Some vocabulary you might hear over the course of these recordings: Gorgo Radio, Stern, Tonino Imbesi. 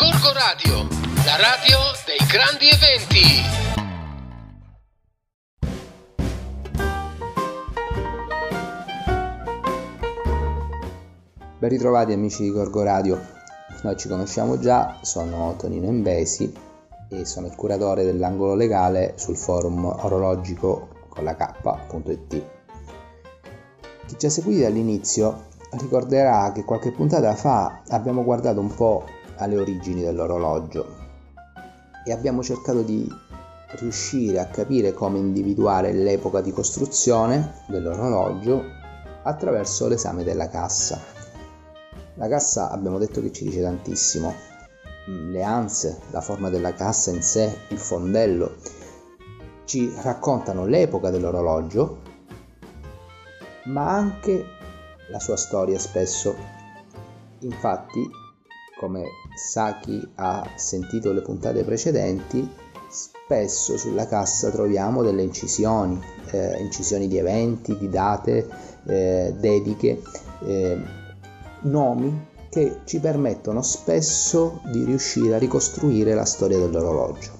Gorgo Radio, la radio dei grandi eventi. Ben ritrovati amici di Gorgo Radio, noi ci conosciamo già, sono Tonino Imbesi e sono il curatore dell'angolo legale sul forum orologico con la K.it. Chi ci ha seguiti dall'inizio ricorderà che qualche puntata fa abbiamo guardato un po' alle origini dell'orologio e abbiamo cercato di riuscire a capire come individuare l'epoca di costruzione dell'orologio attraverso l'esame della cassa. La cassa abbiamo detto che ci dice tantissimo, le anse, la forma della cassa in sé, il fondello, ci raccontano l'epoca dell'orologio, ma anche la sua storia spesso. Infatti, come sa chi ha sentito le puntate precedenti, spesso sulla cassa troviamo delle incisioni, incisioni di eventi, di date, dediche, nomi che ci permettono spesso di riuscire a ricostruire la storia dell'orologio.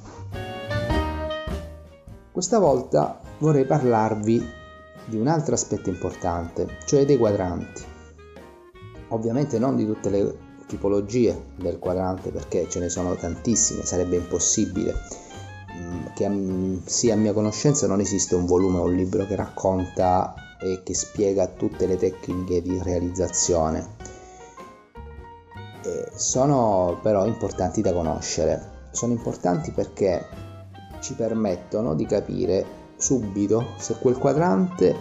Questa volta vorrei parlarvi di un altro aspetto importante, cioè dei quadranti. Ovviamente non di tutte le tipologie del quadrante, perché ce ne sono tantissime, sarebbe impossibile. Che sì, a mia conoscenza non esiste un volume o un libro che racconta e che spiega tutte le tecniche di realizzazione. Sono però importanti da conoscere, sono importanti perché ci permettono di capire subito se quel quadrante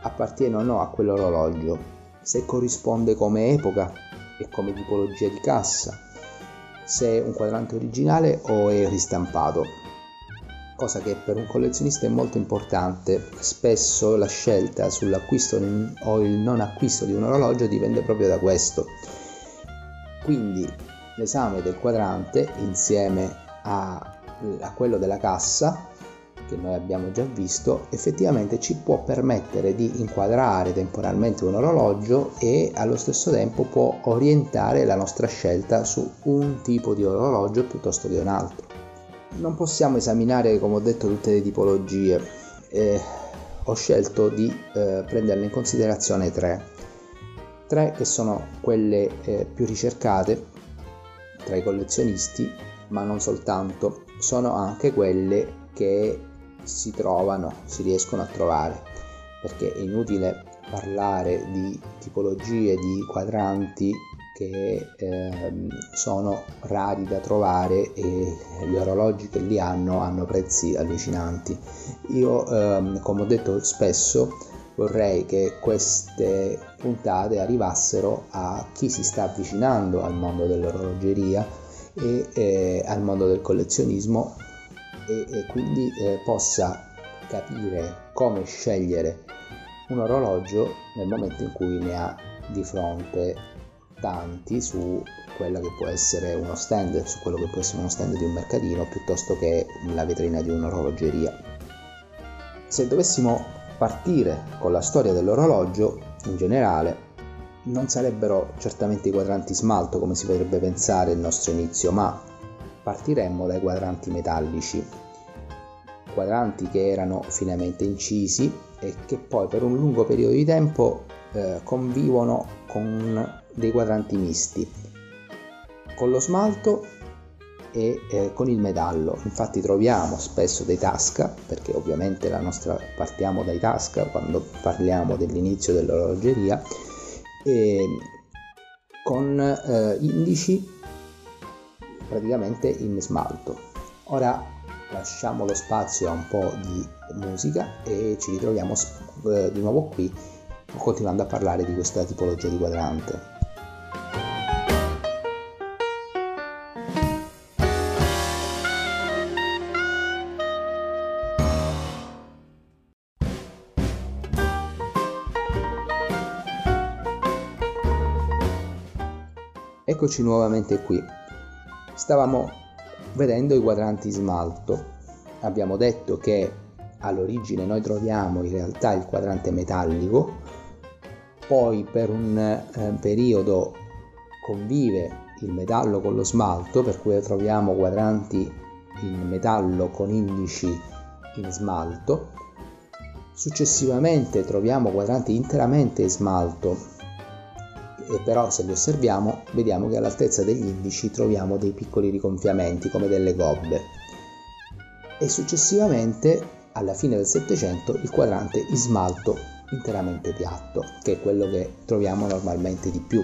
appartiene o no a quell'orologio, se corrisponde come epoca e come tipologia di cassa, se è un quadrante originale o è ristampato, cosa che per un collezionista è molto importante. Spesso la scelta sull'acquisto o il non acquisto di un orologio dipende proprio da questo. Quindi l'esame del quadrante insieme a quello della cassa, che noi abbiamo già visto, effettivamente ci può permettere di inquadrare temporalmente un orologio e allo stesso tempo può orientare la nostra scelta su un tipo di orologio piuttosto che un altro. Non possiamo esaminare, come ho detto, tutte le tipologie. Ho scelto di prenderne in considerazione tre che sono quelle più ricercate tra i collezionisti, ma non soltanto, sono anche quelle che si riescono a trovare, perché è inutile parlare di tipologie di quadranti che sono rari da trovare e gli orologi che li hanno prezzi allucinanti. Io, come ho detto spesso, vorrei che queste puntate arrivassero a chi si sta avvicinando al mondo dell'orologeria e al mondo del collezionismo e quindi possa capire come scegliere un orologio nel momento in cui ne ha di fronte tanti su quella che può essere uno stand, su quello che può essere uno stand di un mercatino piuttosto che la vetrina di un'orologeria. Se dovessimo partire con la storia dell'orologio in generale, non sarebbero certamente i quadranti smalto come si potrebbe pensare il nostro inizio, ma partiremmo dai quadranti metallici, quadranti che erano finemente incisi e che poi per un lungo periodo di tempo convivono con dei quadranti misti, con lo smalto e con il metallo. Infatti troviamo spesso dei tasca, perché ovviamente partiamo dai tasca quando parliamo dell'inizio dell'orologeria, con indici praticamente in smalto. Ora lasciamo lo spazio a un po' di musica e ci ritroviamo di nuovo qui, continuando a parlare di questa tipologia di quadrante. Eccoci nuovamente qui. Stavamo vedendo i quadranti smalto. Abbiamo detto che all'origine noi troviamo in realtà il quadrante metallico, poi per un periodo convive il metallo con lo smalto, per cui troviamo quadranti in metallo con indici in smalto. Successivamente troviamo quadranti interamente in smalto, e però se li osserviamo vediamo che all'altezza degli indici troviamo dei piccoli rigonfiamenti come delle gobbe. E successivamente, alla fine del Settecento, il quadrante in smalto interamente piatto, che è quello che troviamo normalmente di più.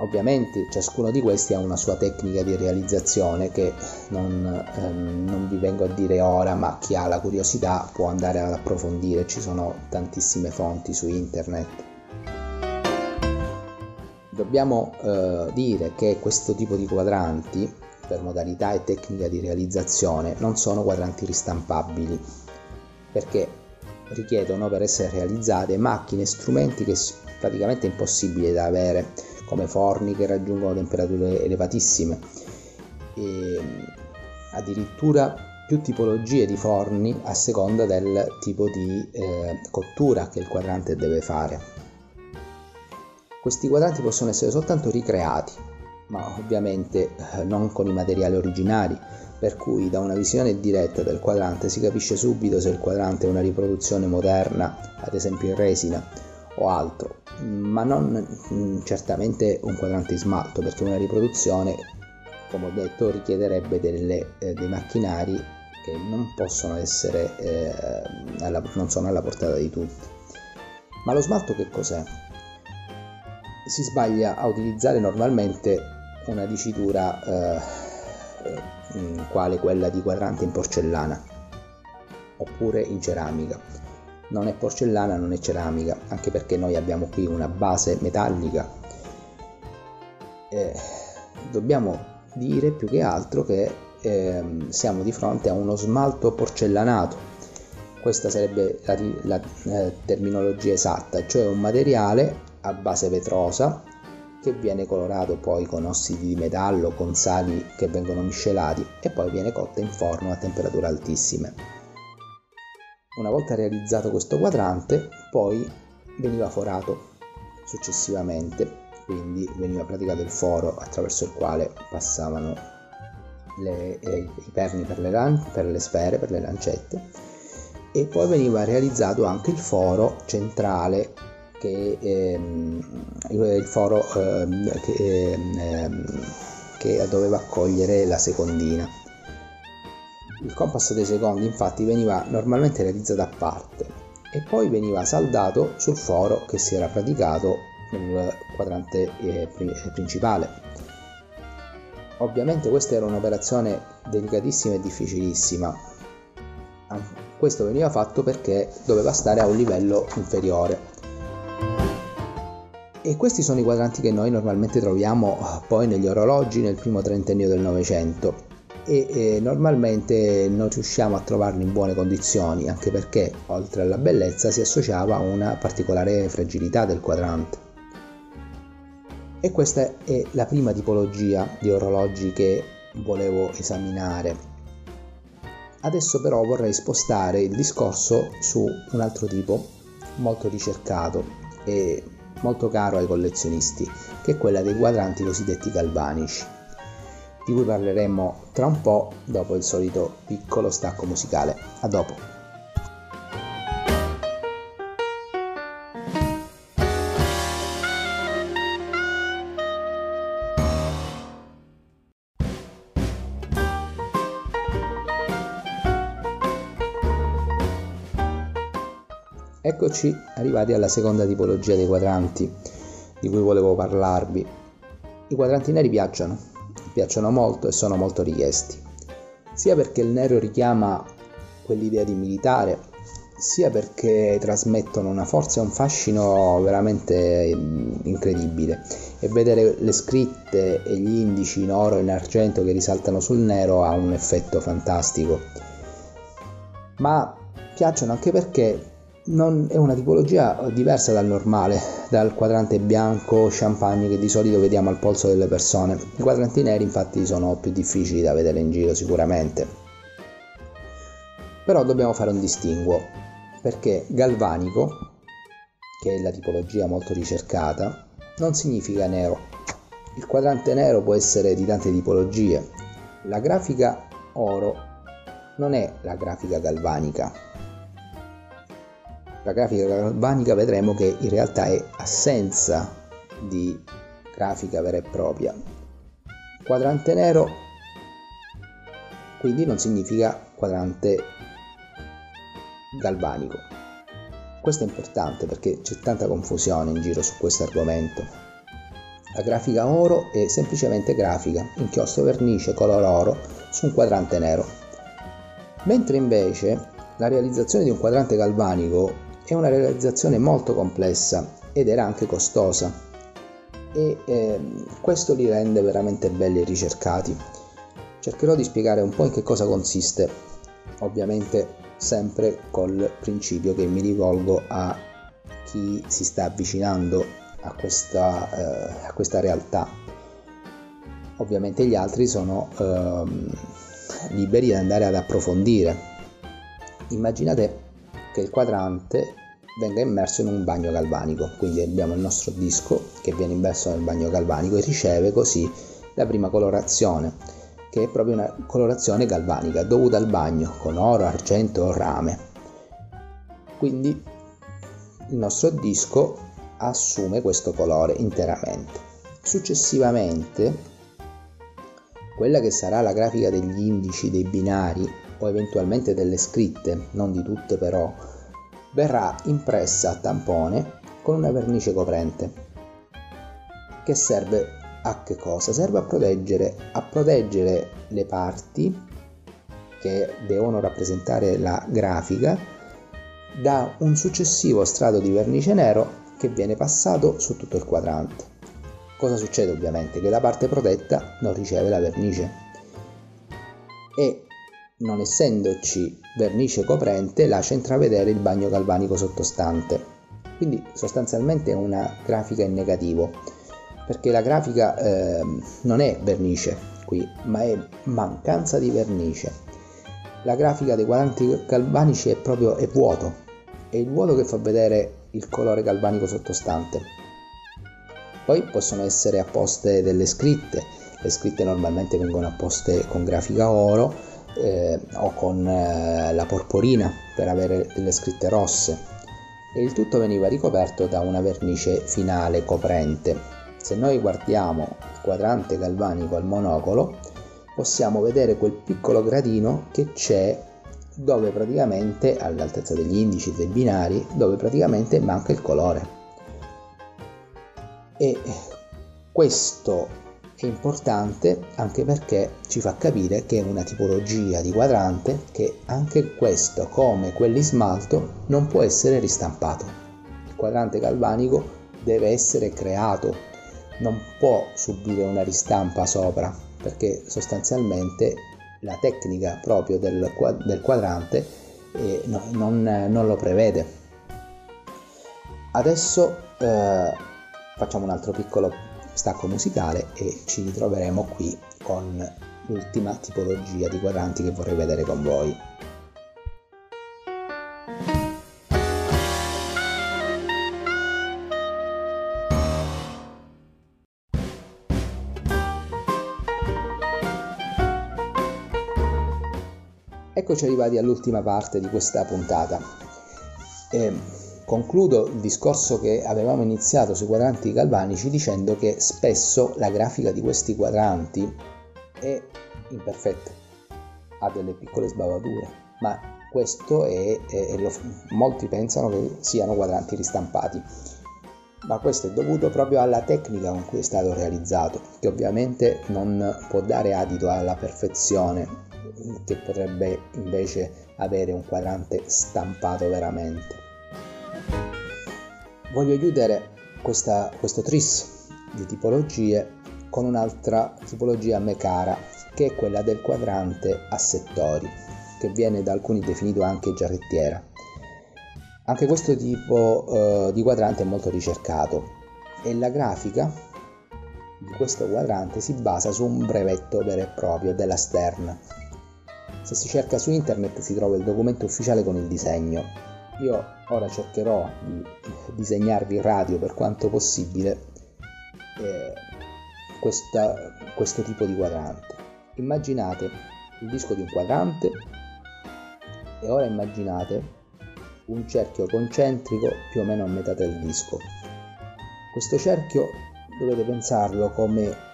Ovviamente ciascuno di questi ha una sua tecnica di realizzazione che non vi vengo a dire ora, ma chi ha la curiosità può andare ad approfondire, ci sono tantissime fonti su internet. Dobbiamo dire che questo tipo di quadranti, per modalità e tecnica di realizzazione, non sono quadranti ristampabili, perché richiedono, per essere realizzate, macchine e strumenti che praticamente è impossibile da avere, come forni che raggiungono temperature elevatissime, e addirittura più tipologie di forni a seconda del tipo di cottura che il quadrante deve fare. Questi quadranti possono essere soltanto ricreati, ma ovviamente non con i materiali originali, per cui da una visione diretta del quadrante si capisce subito se il quadrante è una riproduzione moderna, ad esempio in resina o altro, ma non certamente un quadrante in smalto, perché una riproduzione, come ho detto, richiederebbe dei macchinari che non possono essere non sono alla portata di tutti. Ma lo smalto che cos'è? Si sbaglia a utilizzare normalmente una dicitura quale quella di quadrante in porcellana oppure in ceramica. Non è porcellana, non è ceramica, anche perché noi abbiamo qui una base metallica. Dobbiamo dire più che altro che siamo di fronte a uno smalto porcellanato. Questa sarebbe la terminologia esatta, cioè un materiale a base vetrosa che viene colorato poi con ossidi di metallo, con sali che vengono miscelati, e poi viene cotta in forno a temperature altissime. Una volta realizzato questo quadrante, poi veniva forato successivamente, quindi veniva praticato il foro attraverso il quale passavano i perni per le sfere, per le lancette, e poi veniva realizzato anche il foro centrale, che il foro che doveva accogliere la secondina. Il compasso dei secondi infatti veniva normalmente realizzato a parte e poi veniva saldato sul foro che si era praticato nel quadrante principale. Ovviamente questa era un'operazione delicatissima e difficilissima. Questo veniva fatto perché doveva stare a un livello inferiore. E questi sono i quadranti che noi normalmente troviamo poi negli orologi nel primo trentennio del Novecento, e normalmente non riusciamo a trovarli in buone condizioni, anche perché oltre alla bellezza si associava una particolare fragilità del quadrante. E questa è la prima tipologia di orologi che volevo esaminare. Adesso però vorrei spostare il discorso su un altro tipo molto ricercato e molto caro ai collezionisti, che è quella dei quadranti cosiddetti galvanici, di cui parleremo tra un po' dopo il solito piccolo stacco musicale. A dopo. Eccoci arrivati alla seconda tipologia dei quadranti di cui volevo parlarvi. I quadranti neri piacciono molto e sono molto richiesti, sia perché il nero richiama quell'idea di militare, sia perché trasmettono una forza e un fascino veramente incredibile, e vedere le scritte e gli indici in oro e in argento che risaltano sul nero ha un effetto fantastico. Ma piacciono anche perché è una tipologia diversa dal normale, dal quadrante bianco champagne che di solito vediamo al polso delle persone. I quadranti neri infatti sono più difficili da vedere in giro sicuramente. Però dobbiamo fare un distinguo, perché galvanico, che è la tipologia molto ricercata, non significa nero. Il quadrante nero può essere di tante tipologie. La grafica oro non è la grafica galvanica. La grafica galvanica vedremo che in realtà è assenza di grafica vera e propria. Il quadrante nero quindi non significa quadrante galvanico. Questo è importante perché c'è tanta confusione in giro su questo argomento. La grafica oro è semplicemente grafica, inchiostro vernice color oro su un quadrante nero. Mentre invece la realizzazione di un quadrante galvanico è una realizzazione molto complessa ed era anche costosa, e questo li rende veramente belli e ricercati. Cercherò di spiegare un po' in che cosa consiste, ovviamente sempre col principio che mi rivolgo a chi si sta avvicinando a questa realtà. Ovviamente gli altri sono liberi di andare ad approfondire. Immaginate che il quadrante venga immerso in un bagno galvanico, quindi abbiamo il nostro disco che viene immerso nel bagno galvanico e riceve così la prima colorazione, che è proprio una colorazione galvanica dovuta al bagno con oro, argento o rame. Quindi il nostro disco assume questo colore interamente. Successivamente, quella che sarà la grafica degli indici, dei binari o eventualmente delle scritte, non di tutte però, verrà impressa a tampone con una vernice coprente, che serve a che cosa? Serve a proteggere le parti che devono rappresentare la grafica da un successivo strato di vernice nero che viene passato su tutto il quadrante. Cosa succede ovviamente? Che la parte protetta non riceve la vernice e, non essendoci vernice coprente, lascia intravedere il bagno galvanico sottostante. Quindi sostanzialmente è una grafica in negativo, perché la grafica non è vernice qui, ma è mancanza di vernice. La grafica dei quadranti galvanici è proprio vuoto, è il vuoto che fa vedere il colore galvanico sottostante. Poi possono essere apposte delle scritte. Le scritte normalmente vengono apposte con grafica oro o con la porporina per avere delle scritte rosse, e il tutto veniva ricoperto da una vernice finale coprente. Se noi guardiamo il quadrante galvanico al monocolo, possiamo vedere quel piccolo gradino che c'è dove praticamente, all'altezza degli indici, dei binari, dove praticamente manca il colore. E questo è importante anche perché ci fa capire che è una tipologia di quadrante che, anche questo, come quelli smalto, non può essere ristampato. Il quadrante galvanico deve essere creato, non può subire una ristampa sopra, perché sostanzialmente la tecnica proprio del quadrante non lo prevede. Adesso facciamo un altro piccolo stacco musicale e ci ritroveremo qui con l'ultima tipologia di quadranti che vorrei vedere con voi. Eccoci arrivati all'ultima parte di questa puntata. Concludo il discorso che avevamo iniziato sui quadranti galvanici dicendo che spesso la grafica di questi quadranti è imperfetta, ha delle piccole sbavature, ma questo molti pensano che siano quadranti ristampati, ma questo è dovuto proprio alla tecnica con cui è stato realizzato, che ovviamente non può dare adito alla perfezione che potrebbe invece avere un quadrante stampato veramente. Voglio chiudere questo tris di tipologie con un'altra tipologia a me cara, che è quella del quadrante a settori, che viene da alcuni definito anche giarrettiera. Anche questo tipo di quadrante è molto ricercato e la grafica di questo quadrante si basa su un brevetto vero e proprio della Stern. Se si cerca su internet si trova il documento ufficiale con il disegno. Io ora cercherò di disegnarvi radio per quanto possibile questo tipo di quadrante. Immaginate il disco di un quadrante e ora immaginate un cerchio concentrico più o meno a metà del disco. Questo cerchio dovete pensarlo come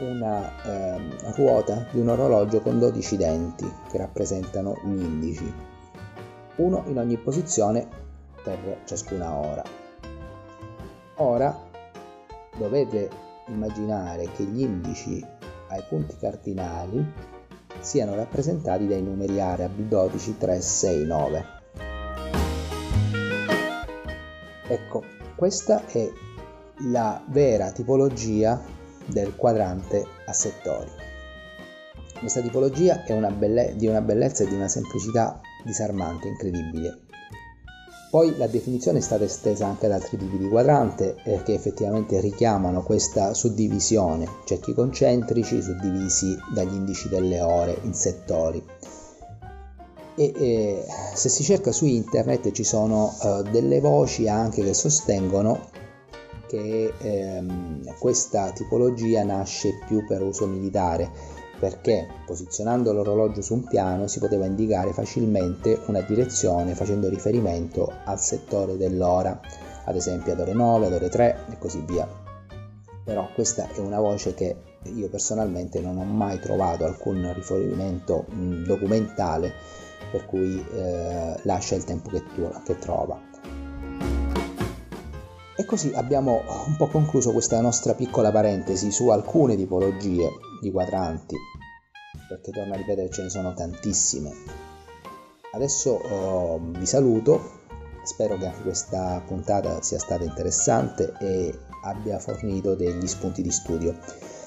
una ruota di un orologio con 12 denti che rappresentano gli indici, uno in ogni posizione per ciascuna ora. Ora dovete immaginare che gli indici ai punti cardinali siano rappresentati dai numeri arabi 12, 3, 6, 9. Ecco, questa è la vera tipologia del quadrante a settori. Questa tipologia è di una bellezza e di una semplicità disarmante, incredibile. Poi la definizione è stata estesa anche ad altri tipi di quadrante che effettivamente richiamano questa suddivisione, cerchi concentrici suddivisi dagli indici delle ore in settori. E se si cerca su internet ci sono delle voci anche che sostengono che questa tipologia nasce più per uso militare, perché posizionando l'orologio su un piano si poteva indicare facilmente una direzione facendo riferimento al settore dell'ora, ad esempio ad ore 9, ad ore 3 e così via. Però questa è una voce che io personalmente non ho mai trovato alcun riferimento documentale, per cui lascia il tempo che trova. E così abbiamo un po' concluso questa nostra piccola parentesi su alcune tipologie di quadranti, perché torno a ripetere ce ne sono tantissime. Adesso vi saluto, spero che anche questa puntata sia stata interessante e abbia fornito degli spunti di studio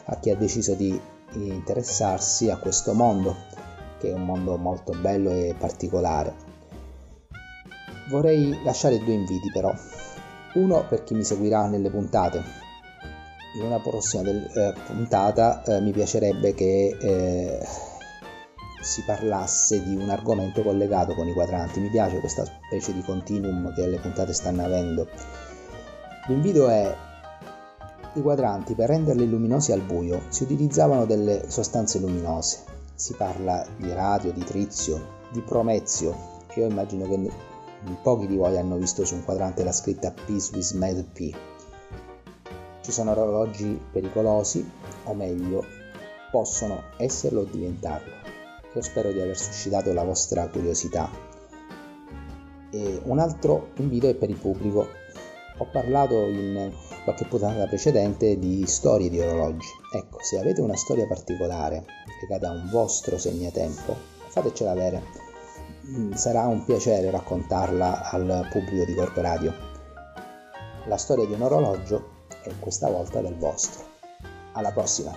a chi ha deciso di interessarsi a questo mondo, che è un mondo molto bello e particolare. Vorrei lasciare due inviti però. Uno per chi mi seguirà nelle puntate. In una prossima puntata mi piacerebbe che si parlasse di un argomento collegato con i quadranti. Mi piace questa specie di continuum che le puntate stanno avendo. L'invito è: i quadranti, per renderli luminosi al buio, si utilizzavano delle sostanze luminose. Si parla di radio, di trizio, di promezio. Io immagino che pochi di voi hanno visto su un quadrante la scritta Peace with Mad P. Ci sono orologi pericolosi, o meglio, possono esserlo o diventarlo. Io spero di aver suscitato la vostra curiosità. E un altro invito è per il pubblico. Ho parlato in qualche puntata precedente di storie di orologi. Ecco, se avete una storia particolare legata a un vostro segnatempo, fatecela avere. Sarà un piacere raccontarla al pubblico di Gorgo Radio. La storia di un orologio è questa volta del vostro. Alla prossima!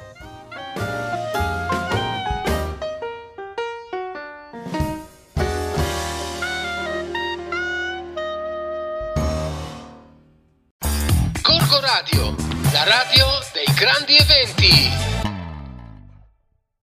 Gorgo Radio, la radio dei grandi eventi.